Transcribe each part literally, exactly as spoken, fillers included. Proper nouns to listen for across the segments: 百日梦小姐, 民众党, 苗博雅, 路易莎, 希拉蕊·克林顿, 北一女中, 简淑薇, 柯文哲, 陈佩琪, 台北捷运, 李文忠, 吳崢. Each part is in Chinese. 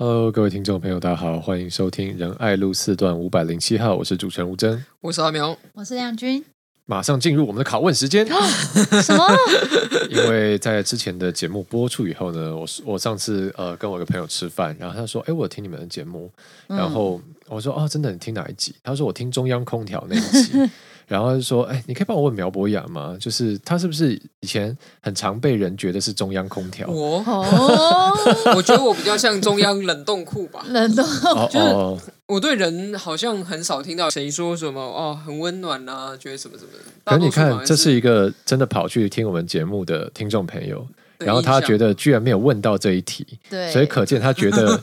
Hello， 各位听众朋友，大家好，欢迎收听仁爱路四段五百零七号，我是主持人吴峥，我是阿苗，我是亮君。马上进入我们的拷问时间。什么？因为在之前的节目播出以后呢，我我上次呃跟我一个朋友吃饭，然后他说：“哎，我听你们的节目。”然后我说：“哦，真的？你听哪一集？”他说：“我听中央空调那一集。”然后他就说：“哎，你可以帮我问苗博雅吗？就是他是不是以前很常被人觉得是中央空调？我我觉得我比较像中央冷冻库吧，冷冻库。就是我对人好像很少听到谁说什么哦，很温暖啊，觉得什么什么的。可是你看，这是一个真的跑去听我们节目的听众朋友。”然后他觉得居然没有问到这一题，对，所以可见他觉得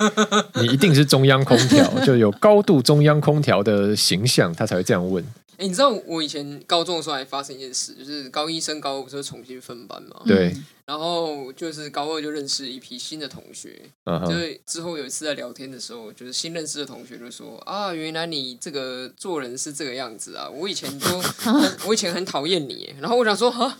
你一定是中央空调，就有高度中央空调的形象，他才会这样问。欸、你知道我以前高中的时候还发生一件事，就是高一升高二不是重新分班嘛？对。然后就是高二就认识一批新的同学，嗯、就是之后有一次在聊天的时候，就是新认识的同学就说啊，原来你这个做人是这个样子啊！我以前都我以前很讨厌你，然后我想说啊，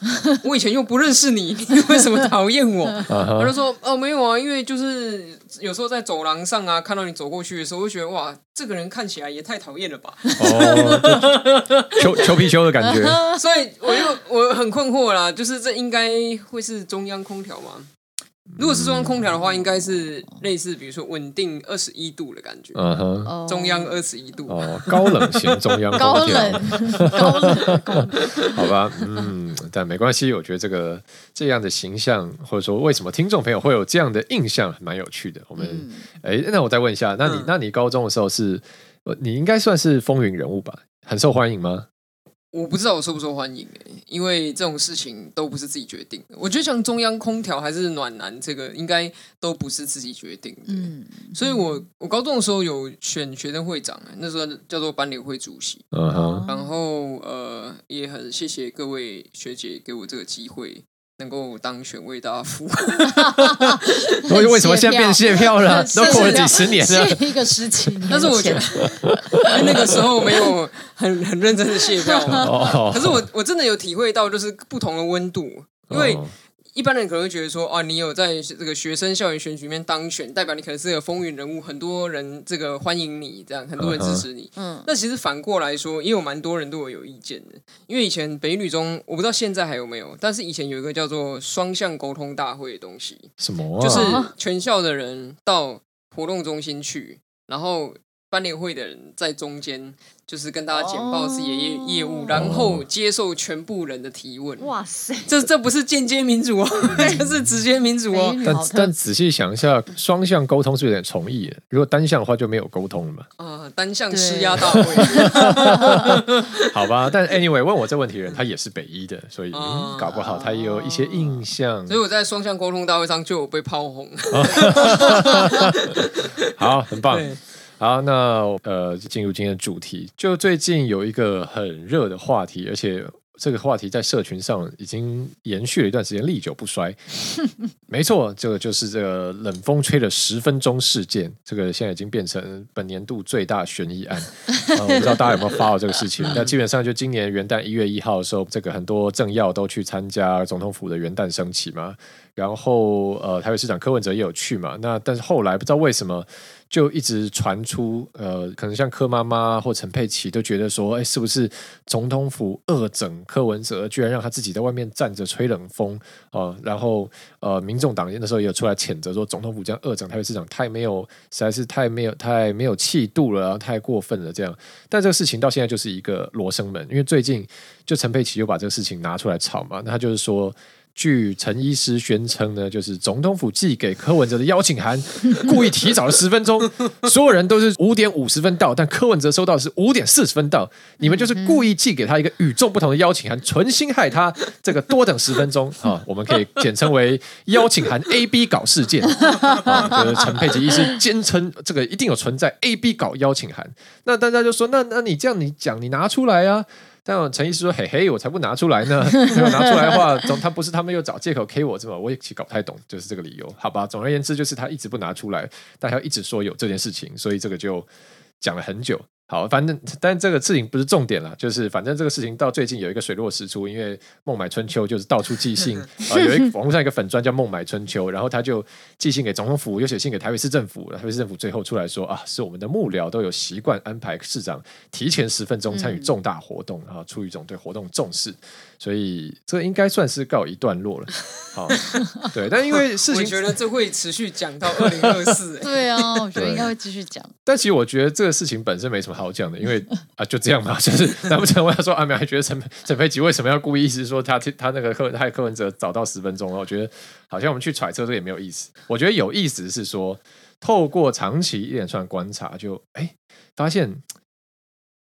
我以前又不认识你，你为什么讨厌我？他就说哦、啊，没有啊，因为就是有时候在走廊上啊，看到你走过去的时候，我就觉得哇，这个人看起来也太讨厌了吧！哦。秋秋皮秋的感觉，所以我就我很困惑啦，就是这应该会是中央空调吗？如果是中央空调的话，应该是类似比如说稳定二十一度的感觉， uh-huh. 中央二十一度、哦，高冷型中央空调，高冷，高冷，高冷好吧，嗯，但没关系，我觉得这个这样的形象，或者说为什么听众朋友会有这样的印象，蛮有趣的。我们，哎、嗯，那我再问一下，那你、嗯、那你高中的时候是，你应该算是风云人物吧？很受欢迎吗？我不知道我受不受欢迎、欸、因为这种事情都不是自己决定的。我觉得像中央空调还是暖男这个应该都不是自己决定的、嗯、所以我我高中的时候有选学生会长、欸、那时候叫做班联会主席、uh-huh. 然后呃，也很谢谢各位学姐给我这个机会能够当选为大夫，所以为什么现在变谢票了？都过了几十年了，谢一个时期。但是我觉得那个时候没有很很认真的谢票嘛。可是我我真的有体会到，就是不同的温度，因为一般人可能会觉得说，啊，你有在这个学生校园选举里面当选，代表你可能是个风云人物，很多人这个欢迎你，这样很多人支持你。嗯，那其实反过来说，也有蛮多人对我有意见的，因为以前北一女中，我不知道现在还有没有，但是以前有一个叫做双向沟通大会的东西，什么、啊？就是全校的人到活动中心去，然后班联会的人在中间。就是跟大家简报自己的业务、oh. 然后接受全部人的提问。哇塞，这这不是间接民主哦，这是直接民主哦。但但仔细想一下，双向沟通是有点重义，如果单向的话就没有沟通了嘛。啊、呃，单向施压大会。好吧，但 anyway 问我这问题的人他也是北一的，所以、嗯、搞不好他也有一些印象。所以我在双向沟通大会上就有被炮轰。好，很棒。好，那呃，进入今天的主题。就最近有一个很热的话题，而且这个话题在社群上已经延续了一段时间，历久不衰。没错，这个就是这个冷风吹了十分钟事件，这个现在已经变成本年度最大悬疑案、呃。我不知道大家有没有follow这个事情？但基本上就今年元旦一月一号的时候，这个很多政要都去参加总统府的元旦升旗嘛，然后呃，台北市长柯文哲也有去嘛。那但是后来不知道为什么。就一直传出，呃，可能像柯妈妈或陈佩琪都觉得说，哎，是不是总统府恶整柯文哲，居然让他自己在外面站着吹冷风啊、呃？然后，呃，民众党那时候也有出来谴责说，总统府这样恶整台北市长太没有，实在是太没有太没有气度了，然后太过分了这样。但这个事情到现在就是一个罗生门，因为最近就陈佩琪又把这个事情拿出来炒嘛，那他就是说。据陈医师宣称呢，就是总统府寄给柯文哲的邀请函，故意提早了十分钟，所有人都是五点五十分到，但柯文哲收到的是五点四十分到。你们就是故意寄给他一个与众不同的邀请函，存心害他这个多等十分钟啊！我们可以简称为邀请函 A B 稿事件啊。就是陈佩琪医师坚称这个一定有存在 A B 稿邀请函，那大家就说，那那你这样你讲你拿出来啊。但陈医师说：“嘿嘿，我才不拿出来呢！如果拿出来的话，总他不是他们又找借口 K 我这么，我也其实搞不太懂，就是这个理由，好吧？总而言之，就是他一直不拿出来，但他一直说有这件事情，所以这个就讲了很久。好，反正但这个事情不是重点啦，就是反正这个事情到最近有一个水落石出，因为孟买春秋就是到处寄信、呃、有一网络上一个粉专叫孟买春秋，然后他就寄信给总统府，又写信给台北市政府，台北市政府最后出来说啊，是我们的幕僚都有习惯安排市长提前十分钟参与重大活动、嗯、然后出于一种对活动重视，所以这应该算是告一段落了好对，但因为事情我觉得这会持续讲到二零二四、欸、对啊，我觉得应该会继续讲，但其实我觉得这个事情本身没什么好讲的，因为啊就这样嘛，就是难不成我要说阿苗、啊、还觉得陈陈飞吉为什么要故意一直说他他那个柯他柯文哲早到十分钟，我觉得好像我们去揣测这个也没有意思。我觉得有意思是说，透过长期一连串观察就，就哎发现，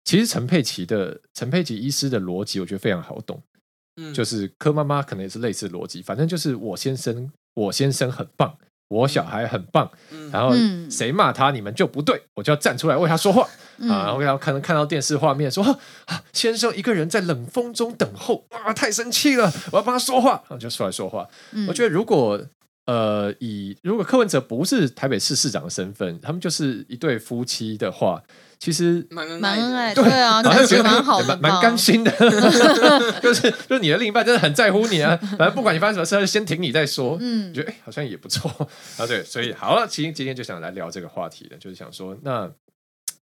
其实陈佩琪的陈佩琪医师的逻辑，我觉得非常好懂。嗯，就是柯妈妈可能也是类似逻辑，反正就是我先生我先生很棒。我小孩很棒、嗯、然后谁骂他你们就不对、嗯、我就要站出来为他说话、嗯啊、然后可能看到电视画面说、啊、先生一个人在冷风中等候、啊、太生气了我要帮他说话，然后就出来说话、嗯、我觉得如果呃，以如果柯文哲不是台北市市长的身份，他们就是一对夫妻的话，其实蛮恩爱的，对啊，感觉蛮好的，蛮甘心的就是就是你的另一半真的很在乎你啊，反正不管你发生什么事，他就先挺你再说，嗯，觉得哎、欸、好像也不错啊，对，所以好了，其实今天就想来聊这个话题了，就是想说，那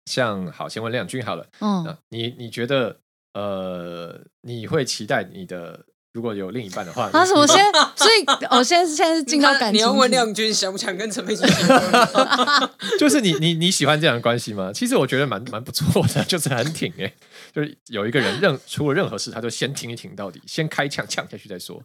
像好，先问亮君好了，嗯，那你你觉得呃，你会期待你的？如果有另一半的话，啊什么先？所以我、哦、现在现在是进到感情，你要问亮君想不想跟陈佩琪结婚？就是你你你喜欢这样的关系吗？其实我觉得蛮蛮不错的，就是很挺哎、欸，就是有一个人任出了任何事，他就先挺一挺到底，先开枪枪下去再说。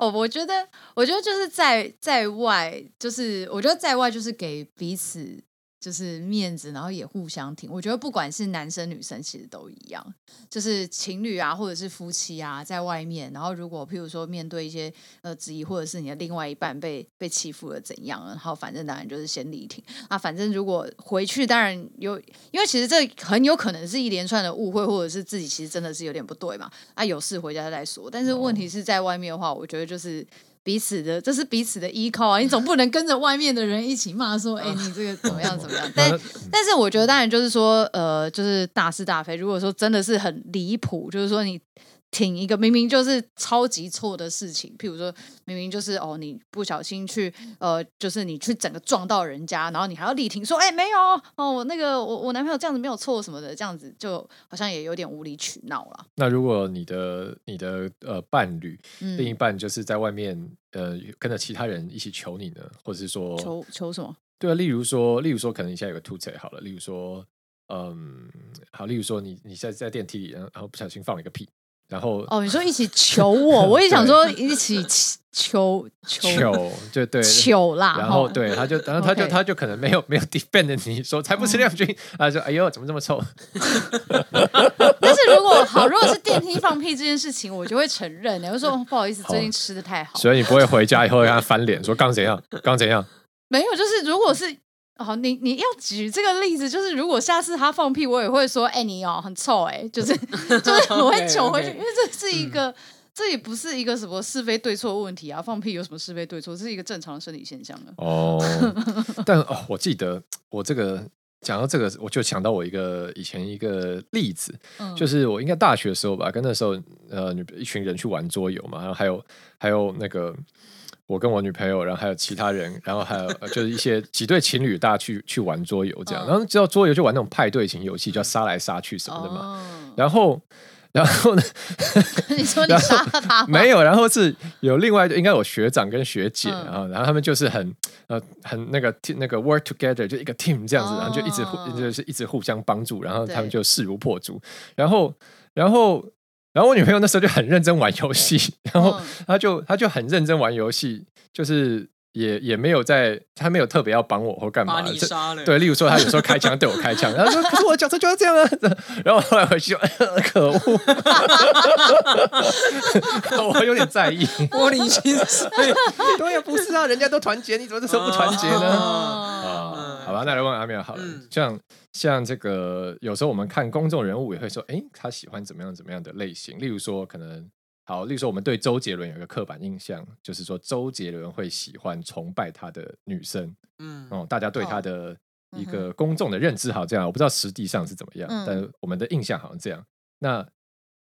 哦，我觉得我觉得就是在在外，就是我觉得在外就是给彼此就是面子，然后也互相挺。我觉得不管是男生女生，其实都一样。就是情侣啊或者是夫妻啊在外面，然后如果譬如说面对一些呃质疑，或者是你的另外一半被被欺负了怎样，然后反正当然就是先力挺啊，反正如果回去当然有，因为其实这很有可能是一连串的误会，或者是自己其实真的是有点不对嘛，啊有事回家再说，但是问题是在外面的话，我觉得就是彼此的，这是彼此的依靠啊！你总不能跟着外面的人一起骂说，哎、欸，你这个怎么样怎么样？但但是我觉得，当然就是说，呃，就是大是大非。如果说真的是很离谱，就是说你挺一个明明就是超级错的事情，譬如说明明就是哦，你不小心去呃，就是你去整个撞到人家，然后你还要力挺说，哎、欸，没有哦，我那个我我男朋友这样子没有错什么的，这样子就好像也有点无理取闹啦。那如果你的你的呃伴侣、嗯、另一半就是在外面呃跟着其他人一起求你呢，或者是说求求什么？对啊，例如说例如说可能你现在有个凸槌好了，例如说嗯好，例如说你你现在在电梯里，然后不小心放了一个屁。然后哦，你说一起求我，我也想说一起求求就对求啦。然后对，他就然后他就、okay. 他就可能没有没有 defend 你说才不是亮君，他、oh. 说哎呦怎么这么臭？但是如果好，如果是电梯放屁这件事情，我就会承认、欸，我就说、哦、不好意思，最近吃的太好。所以你不会回家以后跟他翻脸说刚怎样刚怎样？没有，就是如果是。哦、你你要举这个例子，就是如果下次他放屁，我也会说，哎、欸，你哦很臭哎、欸，就是就是我会求回去，okay, okay. 因为这是一个、嗯，这也不是一个什么是非对错问题啊，放屁有什么是非对错，这是一个正常的生理现象啊。哦，但哦，我记得我这个讲到这个，我就想到我一个以前一个例子，嗯、就是我应该大学的时候吧，跟那时候呃一群人去玩桌游嘛，然后还有还有那个。我跟我女朋友，然后还有其他人，然后还有就是一些几对情侣，大家去去玩桌游这样。然后知道桌游就玩那种派对型游戏，叫杀来杀去什么的嘛。哦、然后，然后呢？你说你杀了他？没有，然后是有另外应该有学长跟学姐啊、嗯，然后他们就是很呃很那个那个 work together 就一个 team 这样子，哦、然后就一直就是一直互相帮助，然后他们就势如破竹。然后，然后。然后我女朋友那时候就很认真玩游戏，然后她就她就很认真玩游戏，就是也也没有在，她没有特别要帮我或干嘛。把你杀了。对，例如说她有时候开枪对我开枪，然后说可是我角色就要这样啊，然后后来回去就可恶，我有点在意，玻璃心碎。对呀、啊，不是啊，人家都团结，你怎么这时候不团结呢？啊、嗯，好吧，那来问阿苗好了，嗯、像。像这个，有时候我们看公众人物也会说，哎，他喜欢怎么样怎么样的类型。例如说，可能好，例如说，我们对周杰伦有一个刻板印象，就是说周杰伦会喜欢崇拜他的女生，嗯，哦、大家对他的一个公众的认知好这样，我不知道实际上是怎么样、嗯、但我们的印象好像这样。那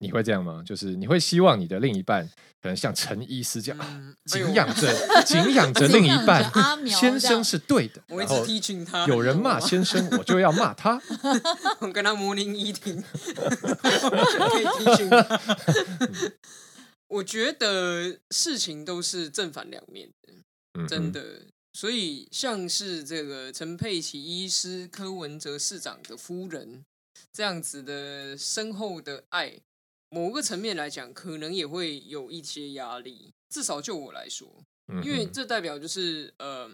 你会这样吗？就是你会希望你的另一半可能像陈医师这样、嗯、敬仰着、哎、敬仰着另一半先生是对的，我一直提醒他，有人骂先生我就要骂他，我跟他模棱一听可以提醒他我觉得事情都是正反两面的、嗯、真的。所以像是这个陈佩琪医师、柯文哲市长的夫人这样子的深厚的爱，某个层面来讲可能也会有一些压力，至少就我来说，因为这代表就是、呃、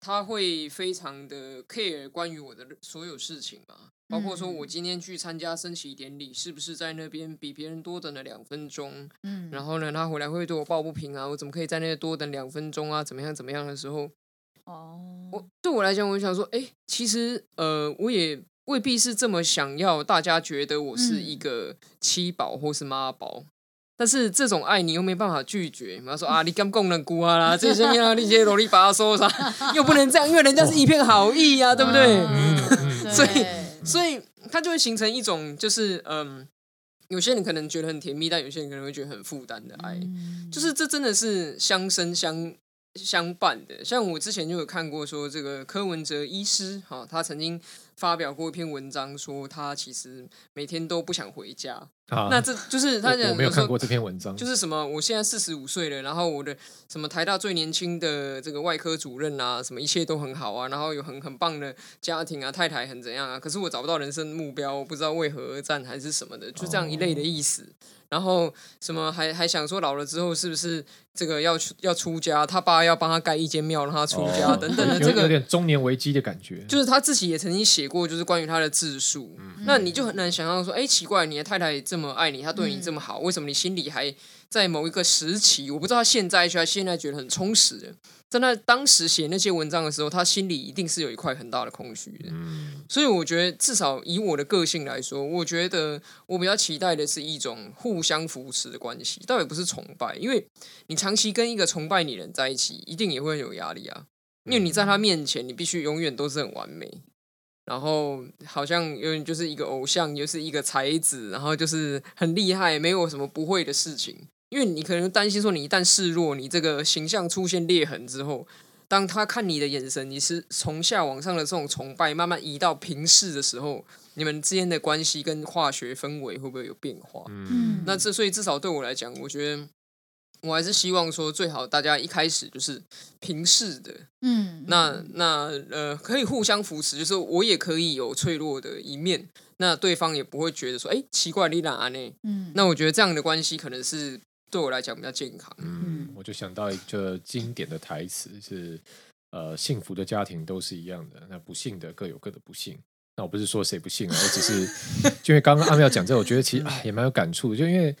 他会非常的 care 关于我的所有事情嘛，包括说我今天去参加升旗典礼是不是在那边比别人多等了两分钟、嗯、然后呢他回来会对我抱不平啊，我怎么可以在那边多等两分钟啊，怎么样怎么样的时候、哦、我对我来讲我想说哎，其实呃我也未必是这么想要大家觉得我是一个妻宝或是妈宝、嗯、但是这种爱你又没办法拒绝，他说啊你敢讲人家啊啦，这些啊你这些啰里吧嗦啥，又不能这样，因为人家是一片好意啊、哦、对不对、嗯嗯、所以所以它就会形成一种就是嗯，有些人可能觉得很甜蜜，但有些人可能会觉得很负担的爱、嗯、就是这真的是相生相相伴的。像我之前就有看过说这个柯文哲医师、啊、他曾经发表过一篇文章说他其实每天都不想回家、啊、那这就是他 我, 我没有看过这篇文章，就是什么我现在四十五岁了，然后我的什么台大最年轻的这个外科主任啊，什么一切都很好啊，然后有很很棒的家庭啊，太太很怎样啊，可是我找不到人生目标，我不知道为何而战还是什么的，就这样一类的意思、哦，然后什么 还, 还想说老了之后是不是这个 要, 要出家，他爸要帮他盖一间庙让他出家、哦、等等的，这个有点中年危机的感觉。就是他自己也曾经写过就是关于他的自述、嗯、那你就很难想象说哎，奇怪你的太太这么爱你，他对你这么好、嗯、为什么你心里还在某一个时期，我不知道他现在他现在觉得很充实的，但他当时写那些文章的时候他心里一定是有一块很大的空虚的、嗯、所以我觉得至少以我的个性来说，我觉得我比较期待的是一种互相扶持的关系，倒也不是崇拜，因为你长期跟一个崇拜你人在一起一定也会有压力啊，因为你在他面前你必须永远都是很完美，然后好像有点就是一个偶像，又是一个才子，然后就是很厉害，没有什么不会的事情，因为你可能担心说你一旦示弱，你这个形象出现裂痕之后，当他看你的眼神你是从下往上的这种崇拜慢慢移到平视的时候，你们之间的关系跟化学氛围会不会有变化、嗯、那这所以至少对我来讲，我觉得我还是希望说最好大家一开始就是平视的，嗯，那那呃可以互相扶持，就是我也可以有脆弱的一面，那对方也不会觉得说哎奇怪你哪呢，嗯，那我觉得这样的关系可能是对我来讲比较健康。嗯，我就想到一个经典的台词是，呃，幸福的家庭都是一样的，那不幸的各有各的不幸。那我不是说谁不幸啊，我只是就因为刚刚阿妙讲这，我觉得其实、啊、也蛮有感触。就因为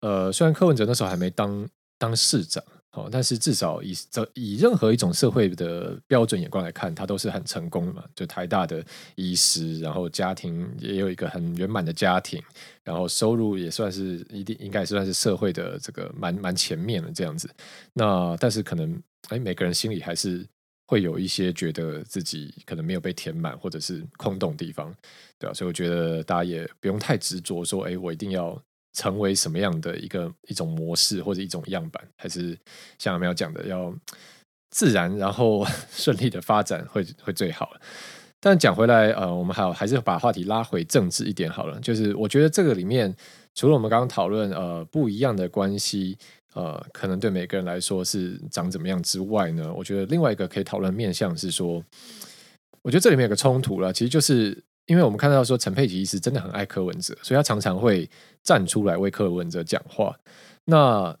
呃，虽然柯文哲那时候还没当当市长、哦，但是至少以以任何一种社会的标准眼光来看，他都是很成功的嘛。就台大的医师，然后家庭也有一个很圆满的家庭。然后收入也算是一定应该也算是社会的这个蛮蛮前面的这样子。那但是可能哎，每个人心里还是会有一些觉得自己可能没有被填满或者是空洞的地方，对吧、啊？所以我觉得大家也不用太执着说，哎，我一定要成为什么样的一个一种模式或者一种样板，还是像阿苗讲的，要自然然后顺利的发展会会最好了。但讲回来，呃，我们还还是把话题拉回政治一点好了。就是我觉得这个里面，除了我们刚刚讨论呃不一样的关系，呃，可能对每个人来说是长怎么样之外呢，我觉得另外一个可以讨论面向是说，我觉得这里面有个冲突啦，其实就是因为我们看到说陈佩琪医师真的很爱柯文哲，所以他常常会站出来为柯文哲讲话。那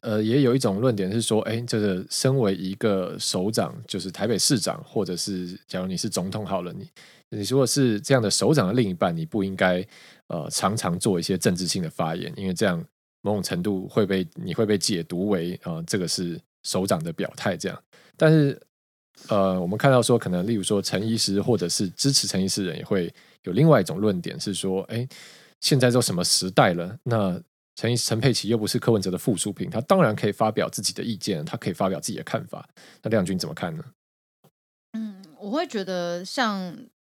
呃，也有一种论点是说，哎，这个身为一个首长，就是台北市长，或者是假如你是总统好了，你你如果是这样的首长的另一半，你不应该呃常常做一些政治性的发言，因为这样某种程度会被你会被解读为啊、呃，这个是首长的表态这样。但是呃，我们看到说，可能例如说陈医师或者是支持陈医师人也会有另外一种论点是说，哎，现在都什么时代了，那陈陈佩琪又不是柯文哲的附属品，他当然可以发表自己的意见，他可以发表自己的看法。那亮君怎么看呢？嗯，我会觉得像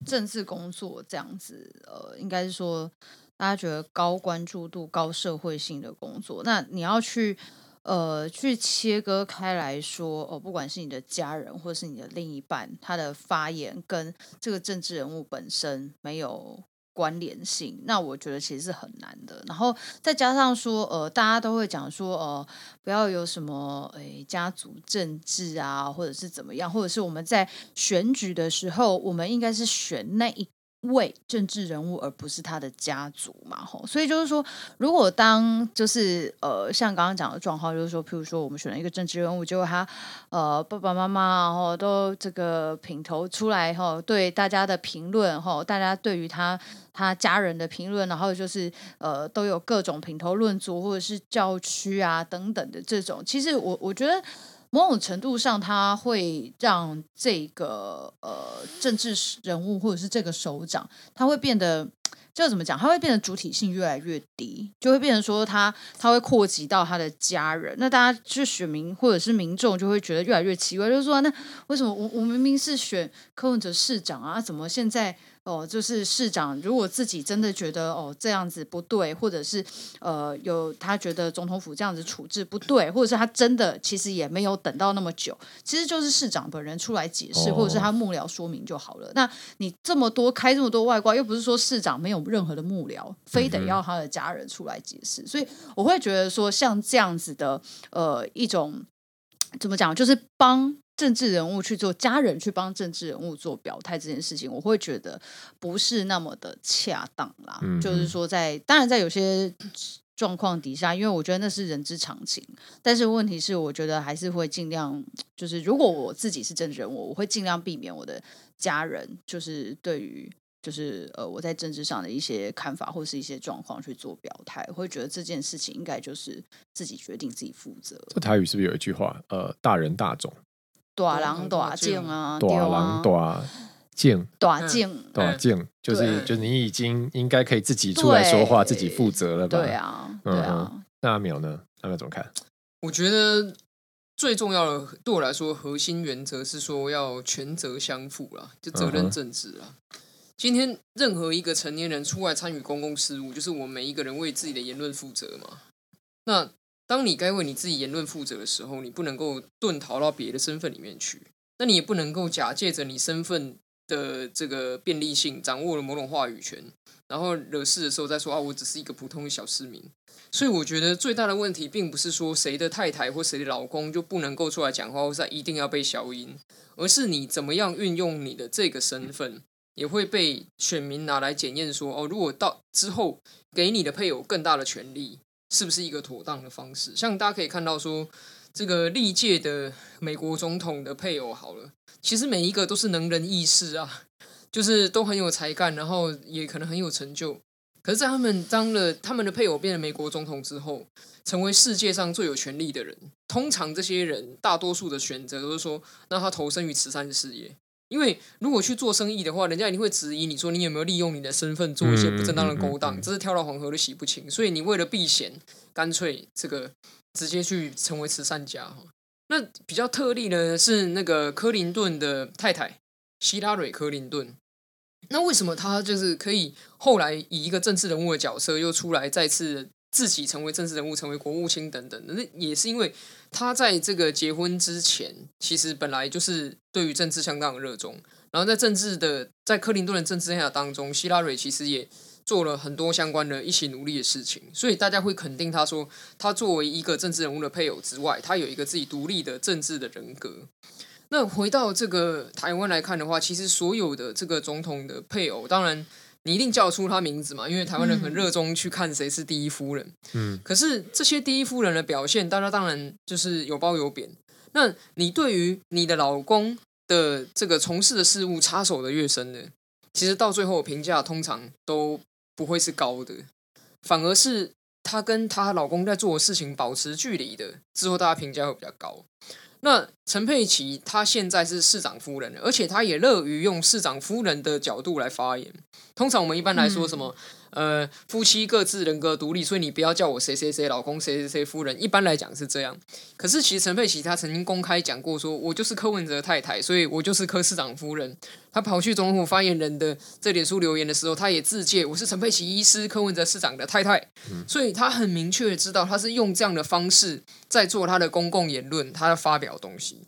政治工作这样子，呃，应该是说大家觉得高关注度、高社会性的工作，那你要去呃去切割开来说，哦，不管是你的家人或是你的另一半，他的发言跟这个政治人物本身没有关联性，那我觉得其实是很难的。然后再加上说，呃，大家都会讲说，呃，不要有什么诶家族政治啊，或者是怎么样，或者是我们在选举的时候，我们应该是选那一位政治人物，而不是他的家族嘛，吼。所以就是说，如果当就是呃，像刚刚讲的状况，就是说，譬如说我们选了一个政治人物，结果他呃爸爸妈妈吼都这个品头出来吼，对大家的评论吼，大家对于他。他家人的评论，然后就是呃，都有各种评头论足，或者是教区啊等等的这种。其实我我觉得某种程度上，它会让这个呃政治人物或者是这个首长，他会变得就怎么讲，他会变得主体性越来越低，就会变成说他他会扩及到他的家人。那大家就选民或者是民众就会觉得越来越奇怪，就是说那为什么我我明明是选柯文哲市长啊，怎么现在？哦，就是市长如果自己真的觉得哦这样子不对，或者是呃有他觉得总统府这样子处置不对，或者是他真的其实也没有等到那么久，其实就是市长本人出来解释，或者是他幕僚说明就好了。哦、那你这么多开这么多外挂，又不是说市长没有任何的幕僚，非得要他的家人出来解释。嗯、所以我会觉得说，像这样子的呃一种怎么讲，就是帮。政治人物去做家人去帮政治人物做表态这件事情，我会觉得不是那么的恰当啦。嗯、就是说在，在当然在有些状况底下，因为我觉得那是人之常情，但是问题是，我觉得还是会尽量，就是如果我自己是政治人物，我会尽量避免我的家人就是对于就是呃我在政治上的一些看法或是一些状况去做表态，我会觉得这件事情应该就是自己决定自己负责。这台语是不是有一句话？呃，大人大种。大人大种啊，大人大种，大种大种，就是就是你已经应该可以自己出来说话，自己负责了吧？对啊，对啊。嗯、那阿淼呢？阿淼怎么看？我觉得最重要的，对我来说，核心原则是说要权责相负啦，就责任政治啦。嗯、今天任何一个成年人出来参与公共事务，就是我们每一个人为自己的言论负责嘛。那当你该为你自己言论负责的时候，你不能够遁逃到别的身份里面去，那你也不能够假借着你身份的这个便利性掌握了某种话语权，然后惹事的时候再说啊，我只是一个普通的小市民。所以我觉得最大的问题并不是说谁的太太或谁的老公就不能够出来讲话，或者一定要被消音，而是你怎么样运用你的这个身份，也会被选民拿来检验说，哦，如果到之后给你的配偶更大的权利，是不是一个妥当的方式？像大家可以看到说，这个历届的美国总统的配偶好了，其实每一个都是能人异士啊，就是都很有才干，然后也可能很有成就。可是在他们当了他们的配偶变成美国总统之后，成为世界上最有权力的人，通常这些人大多数的选择都是说，让他投身于慈善事业。因为如果去做生意的话，人家一定会质疑你说你有没有利用你的身份做一些不正当的勾当，嗯嗯嗯嗯、这是跳到黄河都洗不清。所以你为了避嫌，干脆这个直接去成为慈善家。那比较特例呢是那个克林顿的太太希拉蕊·克林顿。那为什么她就是可以后来以一个政治人物的角色又出来再次自己成为政治人物，成为国务卿等等，那也是因为他在这个结婚之前，其实本来就是对于政治相当的热衷。然后在政治的，在克林顿的政治生涯当中，希拉蕊其实也做了很多相关的一起努力的事情，所以大家会肯定他说，他作为一个政治人物的配偶之外，他有一个自己独立的政治的人格。那回到这个台湾来看的话，其实所有的这个总统的配偶，当然。你一定叫出他名字嘛，因为台湾人很热衷去看谁是第一夫人。嗯，可是这些第一夫人的表现，大家当然就是有褒有贬。那你对于你的老公的这个从事的事物插手的越深的，其实到最后评价通常都不会是高的，反而是她跟她老公在做的事情保持距离的，之后大家评价会比较高。那陈佩琪她现在是市长夫人，而且她也乐于用市长夫人的角度来发言。通常我们一般来说什么、呃夫妻各自人格独立，所以你不要叫我谁谁谁老公谁谁谁夫人，一般来讲是这样。可是其实陈佩琪他曾经公开讲过说，我就是柯文哲太太，所以我就是柯市长夫人。他跑去总统府发言人的这脸书留言的时候，他也自介我是陈佩琪医师，柯文哲市长的太太，所以他很明确的知道他是用这样的方式在做他的公共言论，他的发表东西。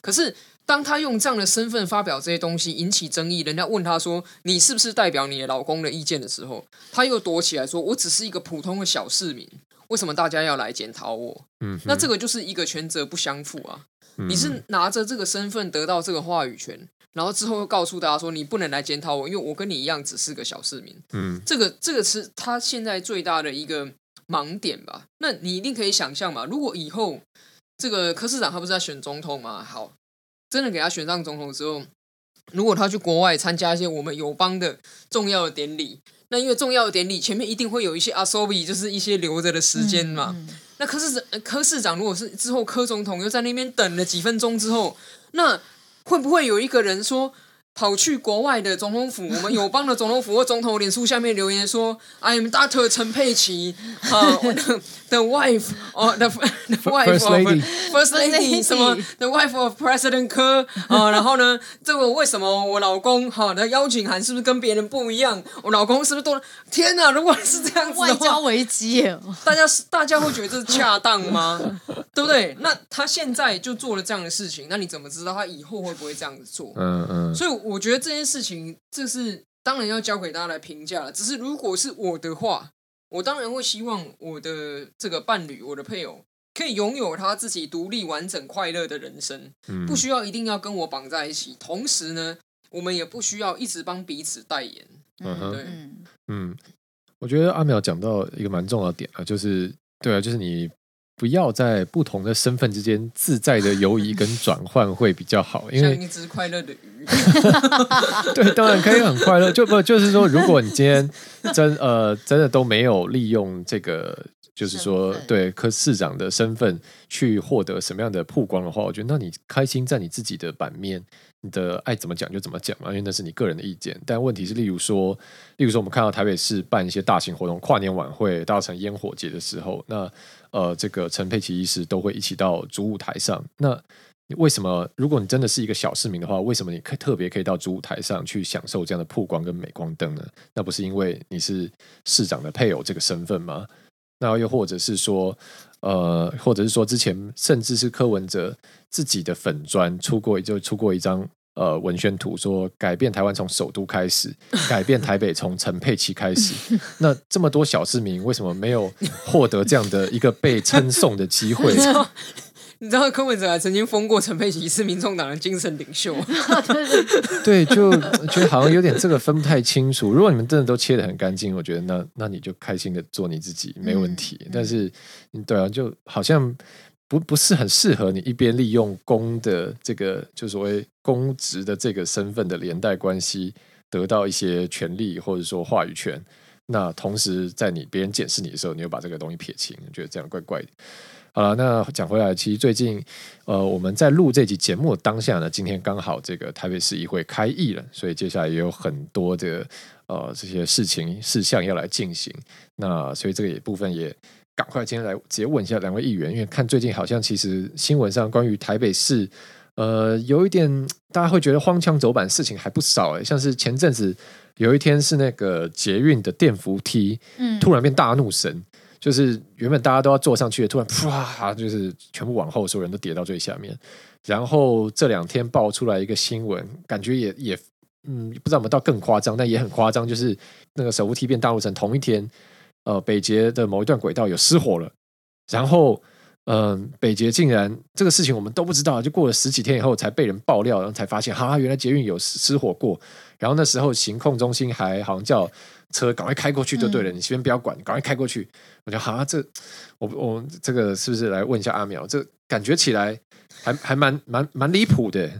可是当他用这样的身份发表这些东西引起争议，人家问他说你是不是代表你的老公的意见的时候，他又躲起来说我只是一个普通的小市民，为什么大家要来检讨我？嗯，那这个就是一个权责不相符啊，你是拿着这个身份得到这个话语权，然后之后又告诉大家说你不能来检讨我，因为我跟你一样只是个小市民。嗯，这个这个是他现在最大的一个盲点吧。那你一定可以想象嘛，如果以后这个柯市长他不是在选总统吗？好，真的给他选上总统之后，如果他去国外参加一些我们友邦的重要的典礼，那因为重要的典礼前面一定会有一些 asobi， 就是一些留着的时间嘛。嗯嗯，那柯市长柯市长如果是之后柯总统又在那边等了几分钟之后，那会不会有一个人说跑去国外的总统府，我们友邦的总统府或总统脸书下面留言说 I am Doctor 陈佩琪、uh, the, the wife of the, the wife first lady, of first lady 什么 the wife of President 柯、uh, 然后呢这个为什么我老公好的、uh, 邀请函是不是跟别人不一样，我老公是不是多，天哪，如果是这样子的话，外交危机耶，大家大家会觉得这是恰当吗？对不对？那他现在就做了这样的事情，那你怎么知道他以后会不会这样子做？嗯嗯，所以我觉得这件事情，这是当然要交给大家来评价了。只是如果是我的话，我当然会希望我的这个伴侣，我的配偶，可以拥有他自己独立、完整、快乐的人生，不需要一定要跟我绑在一起。同时呢，我们也不需要一直帮彼此代言。嗯，对，嗯，我觉得阿淼讲到一个蛮重要的点啊，就是对啊，就是你不要在不同的身份之间自在的游移跟转换会比较好，因为像一只快乐的鱼对，当然可以很快乐，就不就是说如果你今天 真,、呃、真的都没有利用这个就是说对柯市长的身份去获得什么样的曝光的话，我觉得那你开心在你自己的版面，你的爱怎么讲就怎么讲嘛，因为那是你个人的意见。但问题是例如说例如说我们看到台北市办一些大型活动，跨年晚会、大城烟火节的时候，那呃，这个陈佩琪医师都会一起到主舞台上，那为什么如果你真的是一个小市民的话，为什么你可特别可以到主舞台上去享受这样的曝光跟镁光灯呢？那不是因为你是市长的配偶这个身份吗？那又或者是说呃，或者是说之前甚至是柯文哲自己的粉专出过就出过一张呃文宣图，说改变台湾从首都开始，改变台北从陈佩琪开始那这么多小市民为什么没有获得这样的一个被称颂的机会？你知道柯文哲还曾经封过陈佩琪是民众党的精神领袖对，就觉得好像有点这个分不太清楚。如果你们真的都切得很干净，我觉得 那, 那你就开心的做你自己没问题、嗯嗯、但是对啊，就好像 不, 不是很适合你一边利用公的这个就所谓公职的这个身份的连带关系得到一些权利或者说话语权，那同时在你别人检视你的时候你又把这个东西撇清，我觉得这样怪怪的。好了，那讲回来，其实最近呃，我们在录这集节目当下呢，今天刚好这个台北市议会开议了，所以接下来也有很多的呃这些事情事项要来进行。那所以这个也部分也赶快今天来直接问一下两位议员，因为看最近好像其实新闻上关于台北市呃有一点大家会觉得荒腔走板的事情还不少、欸、像是前阵子有一天是那个捷运的电扶梯、嗯、突然变大怒神。就是原本大家都要坐上去的，突然啪，就是全部往后，所有人都跌到最下面。然后这两天爆出来一个新闻，感觉也也嗯，不知道有没有到更夸张，但也很夸张，就是那个手扶梯变大怒神同一天，呃，北捷的某一段轨道有失火了，然后嗯、呃，北捷竟然这个事情我们都不知道，就过了十几天以后才被人爆料，然后才发现，哈、啊，原来捷运有失火过。然后那时候行控中心还好像叫车赶快开过去就对了、嗯、你先不要管，赶快开过去。我觉得哈，这我我这个是不是来问一下阿淼，这感觉起来还还蛮蛮蛮离谱的。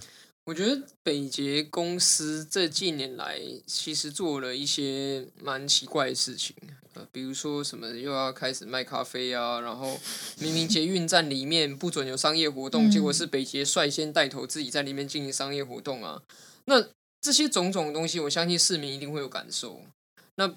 我觉得北捷公司这近年来其实做了一些蛮奇怪的事情、呃、比如说什么又要开始卖咖啡啊，然后明明捷运站里面不准有商业活动、嗯、结果是北捷率先带头自己在里面进行商业活动啊。那这些种种的东西，我相信市民一定会有感受。那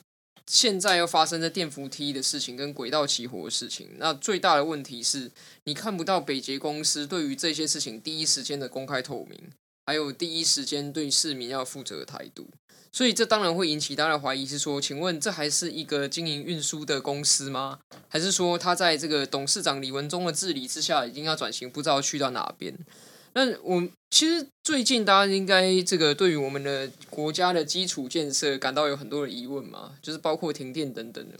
现在又发生在电扶梯的事情跟轨道起火的事情，那最大的问题是你看不到北捷公司对于这些事情第一时间的公开透明，还有第一时间对市民要负责的态度，所以这当然会引起大家的怀疑，是说请问这还是一个经营运输的公司吗？还是说他在这个董事长李文忠的治理之下已经要转型，不知道去到哪边？那我其实最近大家应该这个对于我们的国家的基础建设感到有很多的疑问嘛，就是包括停电等等的。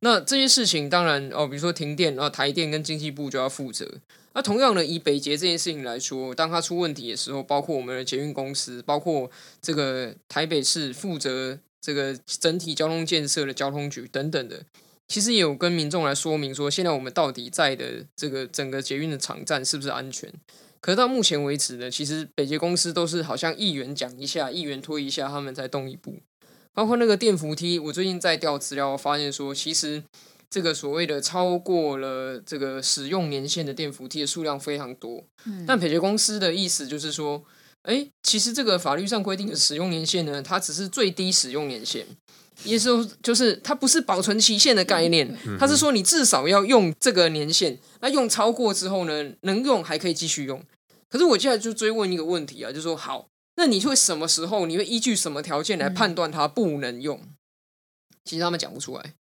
那这些事情当然哦，比如说停电，然后台电跟经济部就要负责。那同样的，以北捷这件事情来说，当它出问题的时候，包括我们的捷运公司，包括这个台北市负责这个整体交通建设的交通局等等的。其实也有跟民众来说明说，现在我们到底在的这个整个捷运的场站是不是安全？可是到目前为止呢，其实北捷公司都是好像议员讲一下，议员推一下，他们才动一步。包括那个电扶梯，我最近在调资料，发现说，其实这个所谓的超过了这个使用年限的电扶梯的数量非常多。嗯、但北捷公司的意思就是说，哎，其实这个法律上规定的使用年限呢，它只是最低使用年限。也就是就是它不是保存期限的概念，它是说你至少要用这个年限，那用超过之后呢，能用还可以继续用。可是我现在就追问一个问题啊，就说好，那你会什么时候，你会依据什么条件来判断它不能用？其实他们讲不出来。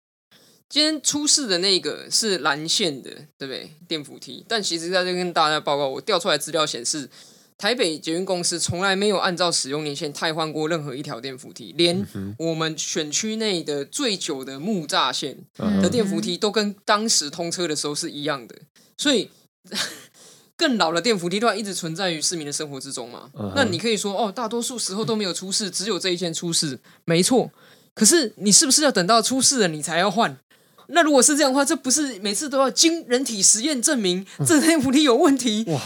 今天出事的那个是蓝线的，对不对？电扶梯，但其实在这跟大家报告，我调出来资料显示，台北捷运公司从来没有按照使用年限汰换过任何一条电扶梯，连我们选区内的最久的木栅线的电扶梯都跟当时通车的时候是一样的，所以更老的电扶梯都一直存在于市民的生活之中嘛。那你可以说哦，大多数时候都没有出事，只有这一件出事，没错。可是你是不是要等到出事了你才要换？那如果是这样的话，这不是每次都要经人体实验证明这电扶梯有问题？哇，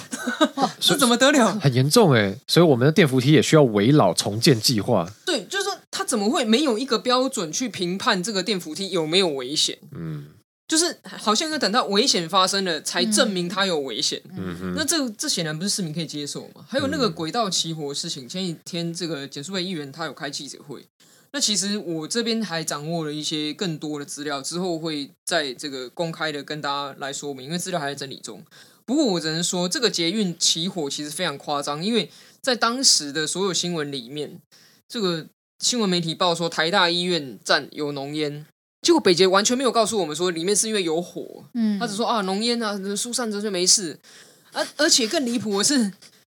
这怎么得了？很严重哎！所以我们的电扶梯也需要危老重建计划。对，就是说它怎么会没有一个标准去评判这个电扶梯有没有危险？嗯，就是好像要等到危险发生了才证明它有危险。嗯，那这这显然不是市民可以接受嘛？还有那个轨道起火的事情，前几天这个简淑薇议员他有开记者会。那其实我这边还掌握了一些更多的资料，之后会在这个公开的跟大家来说明，因为资料还在整理中。不过我只能说，这个捷运起火其实非常夸张，因为在当时的所有新闻里面，这个新闻媒体报说台大医院站有浓烟，结果北捷完全没有告诉我们说里面是因为有火，嗯，他只说啊浓烟啊疏散着就没事，而、啊、而且更离谱的是，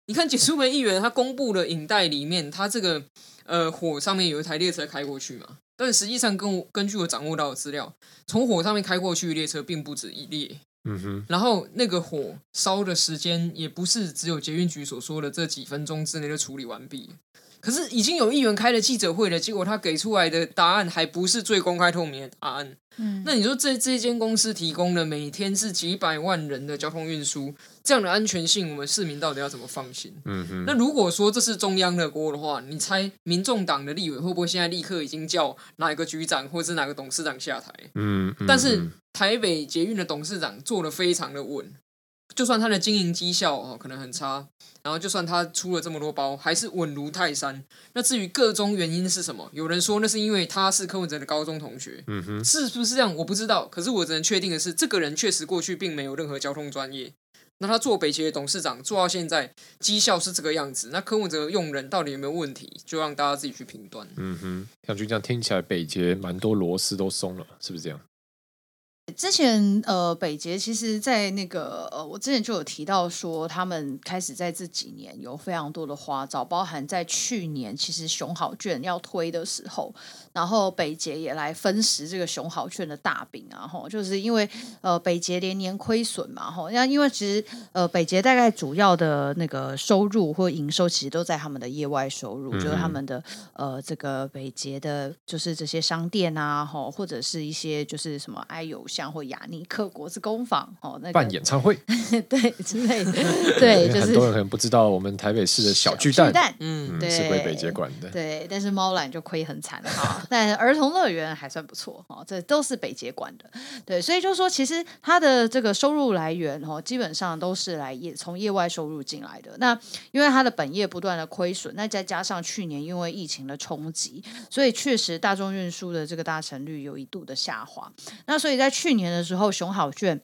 你看简淑梅议员他公布的影带里面，他这个。呃，火上面有一台列车开过去嘛，但实际上跟我根据我掌握到的资料，从火上面开过去的列车并不止一列，嗯哼，然后那个火烧的时间也不是只有捷运局所说的这几分钟之内就处理完毕，可是已经有议员开了记者会了，结果他给出来的答案还不是最公开透明的答案，嗯，那你说这这间公司提供了每天是几百万人的交通运输。这样的安全性，我们市民到底要怎么放心？嗯哼。那如果说这是中央的锅的话，你猜民众党的立委会不会现在立刻已经叫哪个局长或是哪个董事长下台？嗯哼。但是台北捷运的董事长做得非常的稳，就算他的经营绩效、哦、可能很差，然后就算他出了这么多包，还是稳如泰山。那至于各中原因是什么？有人说那是因为他是柯文哲的高中同学，嗯哼，是不是这样？我不知道。可是我只能确定的是，这个人确实过去并没有任何交通专业。那他做北捷的董事长做到现在绩效是这个样子，那柯文哲用人到底有没有问题，就让大家自己去评断。嗯哼，像君这样听起来北捷蛮多螺丝都松了，是不是这样？之前呃，北捷其实在那个呃，我之前就有提到说，他们开始在这几年有非常多的花招，包含在去年其实熊好券要推的时候，然后北捷也来分食这个熊好券的大饼啊，吼，就是因为呃北捷连年亏损嘛，吼，那因为其实呃北捷大概主要的那个收入或营收其实都在他们的业外收入，嗯、就是他们的呃这个北捷的，就是这些商店啊，吼，或者是一些就是什么爱友。像或雅尼克国之工坊、哦那个、办演唱会对之类的对、就是、很多人可能不知道我们台北市的小巨蛋, 小巨蛋、嗯、对是归北捷管的对但是猫缆就亏很惨但儿童乐园还算不错、哦、这都是北捷管的对所以就是说其实它的这个收入来源、哦、基本上都是来业从业外收入进来的那因为它的本业不断的亏损那再加上去年因为疫情的冲击所以确实大众运输的这个搭乘率有一度的下滑那所以在去年的时候熊好券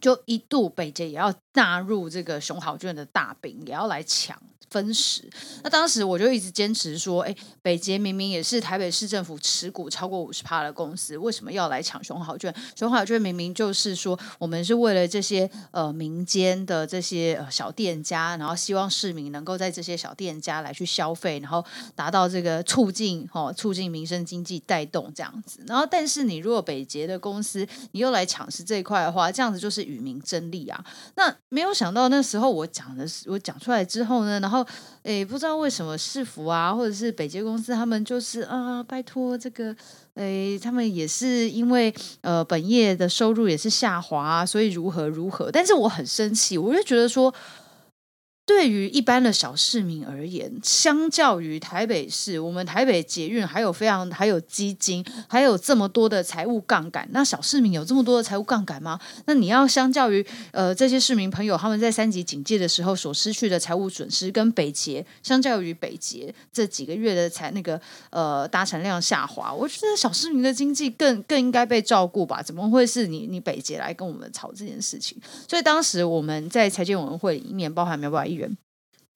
就一度北捷也要纳入这个熊好券的大饼也要来抢分食那当时我就一直坚持说哎，北捷明明也是台北市政府持股超过 百分之五十 的公司为什么要来抢熊好券熊好券明明就是说我们是为了这些、呃、民间的这些、呃、小店家然后希望市民能够在这些小店家来去消费然后达到这个促进、哦、促进民生经济带动这样子然后但是你如果北捷的公司你又来抢食这一块的话这样子就是与民争利啊那没有想到那时候我讲的我讲出来之后呢然后诶不知道为什么市府啊或者是北捷公司他们就是啊拜托这个诶他们也是因为呃本业的收入也是下滑、啊、所以如何如何但是我很生气我就觉得说对于一般的小市民而言相较于台北市我们台北捷运还有非常还有基金还有这么多的财务杠杆那小市民有这么多的财务杠杆吗那你要相较于、呃、这些市民朋友他们在三级警戒的时候所失去的财务损失跟北捷相较于北捷这几个月的才那个、呃、搭乘量下滑我觉得小市民的经济 更, 更应该被照顾吧怎么会是 你, 你北捷来跟我们吵这件事情所以当时我们在财经委员会里面包含苗博雅议员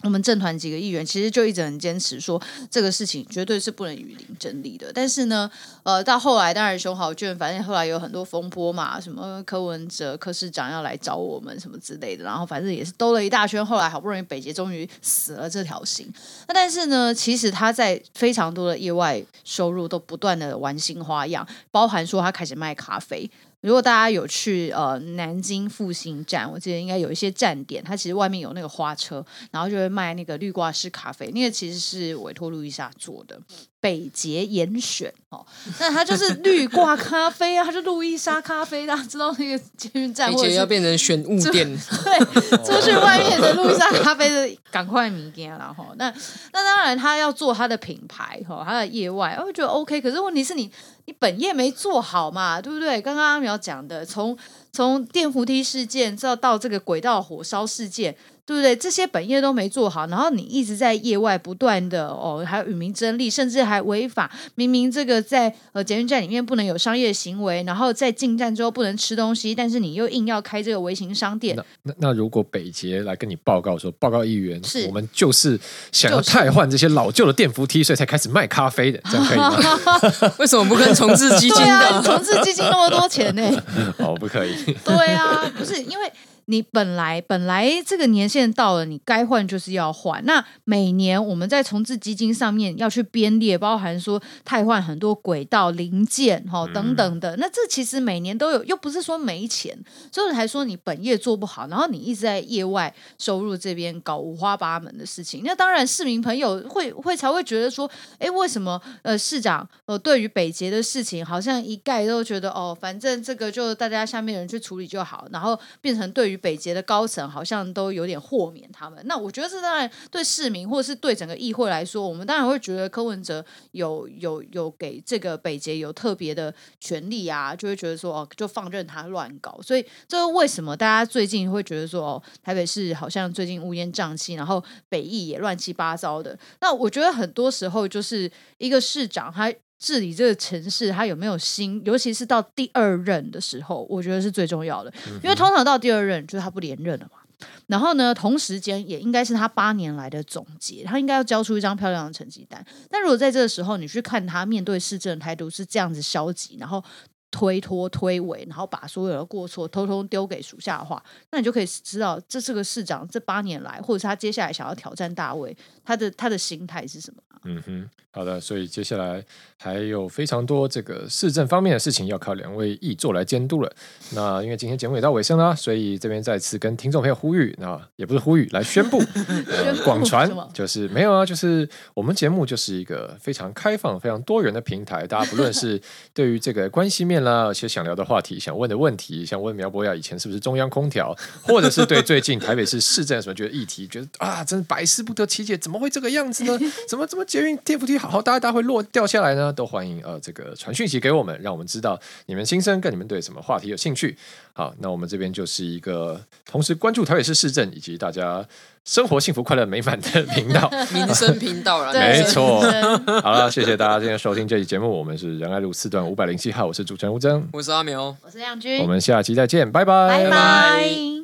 我们政团几个议员其实就一直很坚持说这个事情绝对是不能与民争利的但是呢呃，到后来当然熊好券反正后来有很多风波嘛什么柯文哲柯市长要来找我们什么之类的然后反正也是兜了一大圈后来好不容易北捷终于死了这条心那但是呢其实他在非常多的业外收入都不断的玩新花样包含说他开始卖咖啡如果大家有去呃南京复兴站我记得应该有一些站点它其实外面有那个花车然后就会卖那个绿挂式咖啡那个其实是委托路易莎做的北捷严选、哦、那它就是绿挂咖啡啊，它就路易莎咖啡，大家知道那个捷运站或者要变成选物店，对，出去外面的路易莎咖啡的赶快迷店啦哈。那那当然，他要做他的品牌哈，他的业外，我觉得 OK。可是问题是你你本业没做好嘛，对不对？刚刚阿苗讲的，从从电扶梯事件到到这个轨道火烧事件。对不对？这些本业都没做好，然后你一直在业外不断的哦，还与民争利，甚至还违法。明明这个在呃捷运站里面不能有商业行为，然后在进站之后不能吃东西，但是你又硬要开这个微型商店。那 那, 那如果北捷来跟你报告说，报告议员，我们就是想要汰换这些老旧的电扶梯，所以才开始卖咖啡的，这样可以吗？为什么不跟重置基金的？对啊，重置基金那么多钱呢、欸？哦，不可以。对啊，不是因为。你本来本来这个年限到了，你该换就是要换。那每年我们在重置基金上面要去编列，包含说汰换很多轨道零件、哦、等等的。那这其实每年都有，又不是说没钱，所以才说你本业做不好，然后你一直在业外收入这边搞五花八门的事情。那当然市民朋友会会才会觉得说，哎，为什么呃市长呃对于北捷的事情好像一概都觉得哦，反正这个就大家下面人去处理就好，然后变成对于北捷的高层好像都有点豁免他们。那我觉得这当然对市民或是对整个议会来说，我们当然会觉得柯文哲有有有给这个北捷有特别的权利啊，就会觉得说哦，就放任他乱搞。所以这是为什么大家最近会觉得说哦，台北市好像最近乌烟瘴气，然后北艺也乱七八糟的。那我觉得很多时候就是一个市长他治理这个城市，他有没有心，尤其是到第二任的时候，我觉得是最重要的。因为通常到第二任就是他不连任了嘛，然后呢同时间也应该是他八年来的总结，他应该要交出一张漂亮的成绩单。但如果在这个时候你去看他面对市政的态度是这样子消极，然后推脱推诿，然后把所有的过错通通丢给属下的话，那你就可以知道这是个市长这八年来，或者是他接下来想要挑战大卫，他的他的心态是什么、啊、嗯哼，好的。所以接下来还有非常多这个市政方面的事情要靠两位议座来监督了。那因为今天节目也到尾声啦，所以这边再次跟听众朋友呼吁，那也不是呼吁，来宣布呃、广传就是没有啊，就是我们节目就是一个非常开放非常多元的平台，大家不论是对于这个关系面面啦，有想聊的话题、想问的问题，想问苗博雅以前是不是中央空调，或者是对最近台北市市政所觉得议题，觉得啊，真百思不得其解，怎么会这个样子呢？怎么怎么捷运 T F T 好好搭一搭会落掉下来呢？都欢迎呃这个传讯息给我们，让我们知道你们心声，跟你们对什么话题有兴趣。好，那我们这边就是一个同时关注台北市市政以及大家生活幸福快乐美满的频道，民生频道啦，没错。好了，谢谢大家今天收听这期节目，我们是仁爱路四段五百零七号，我是主持人吴崢，我是阿苗，我是亮君，我们下期再见，拜拜，拜拜。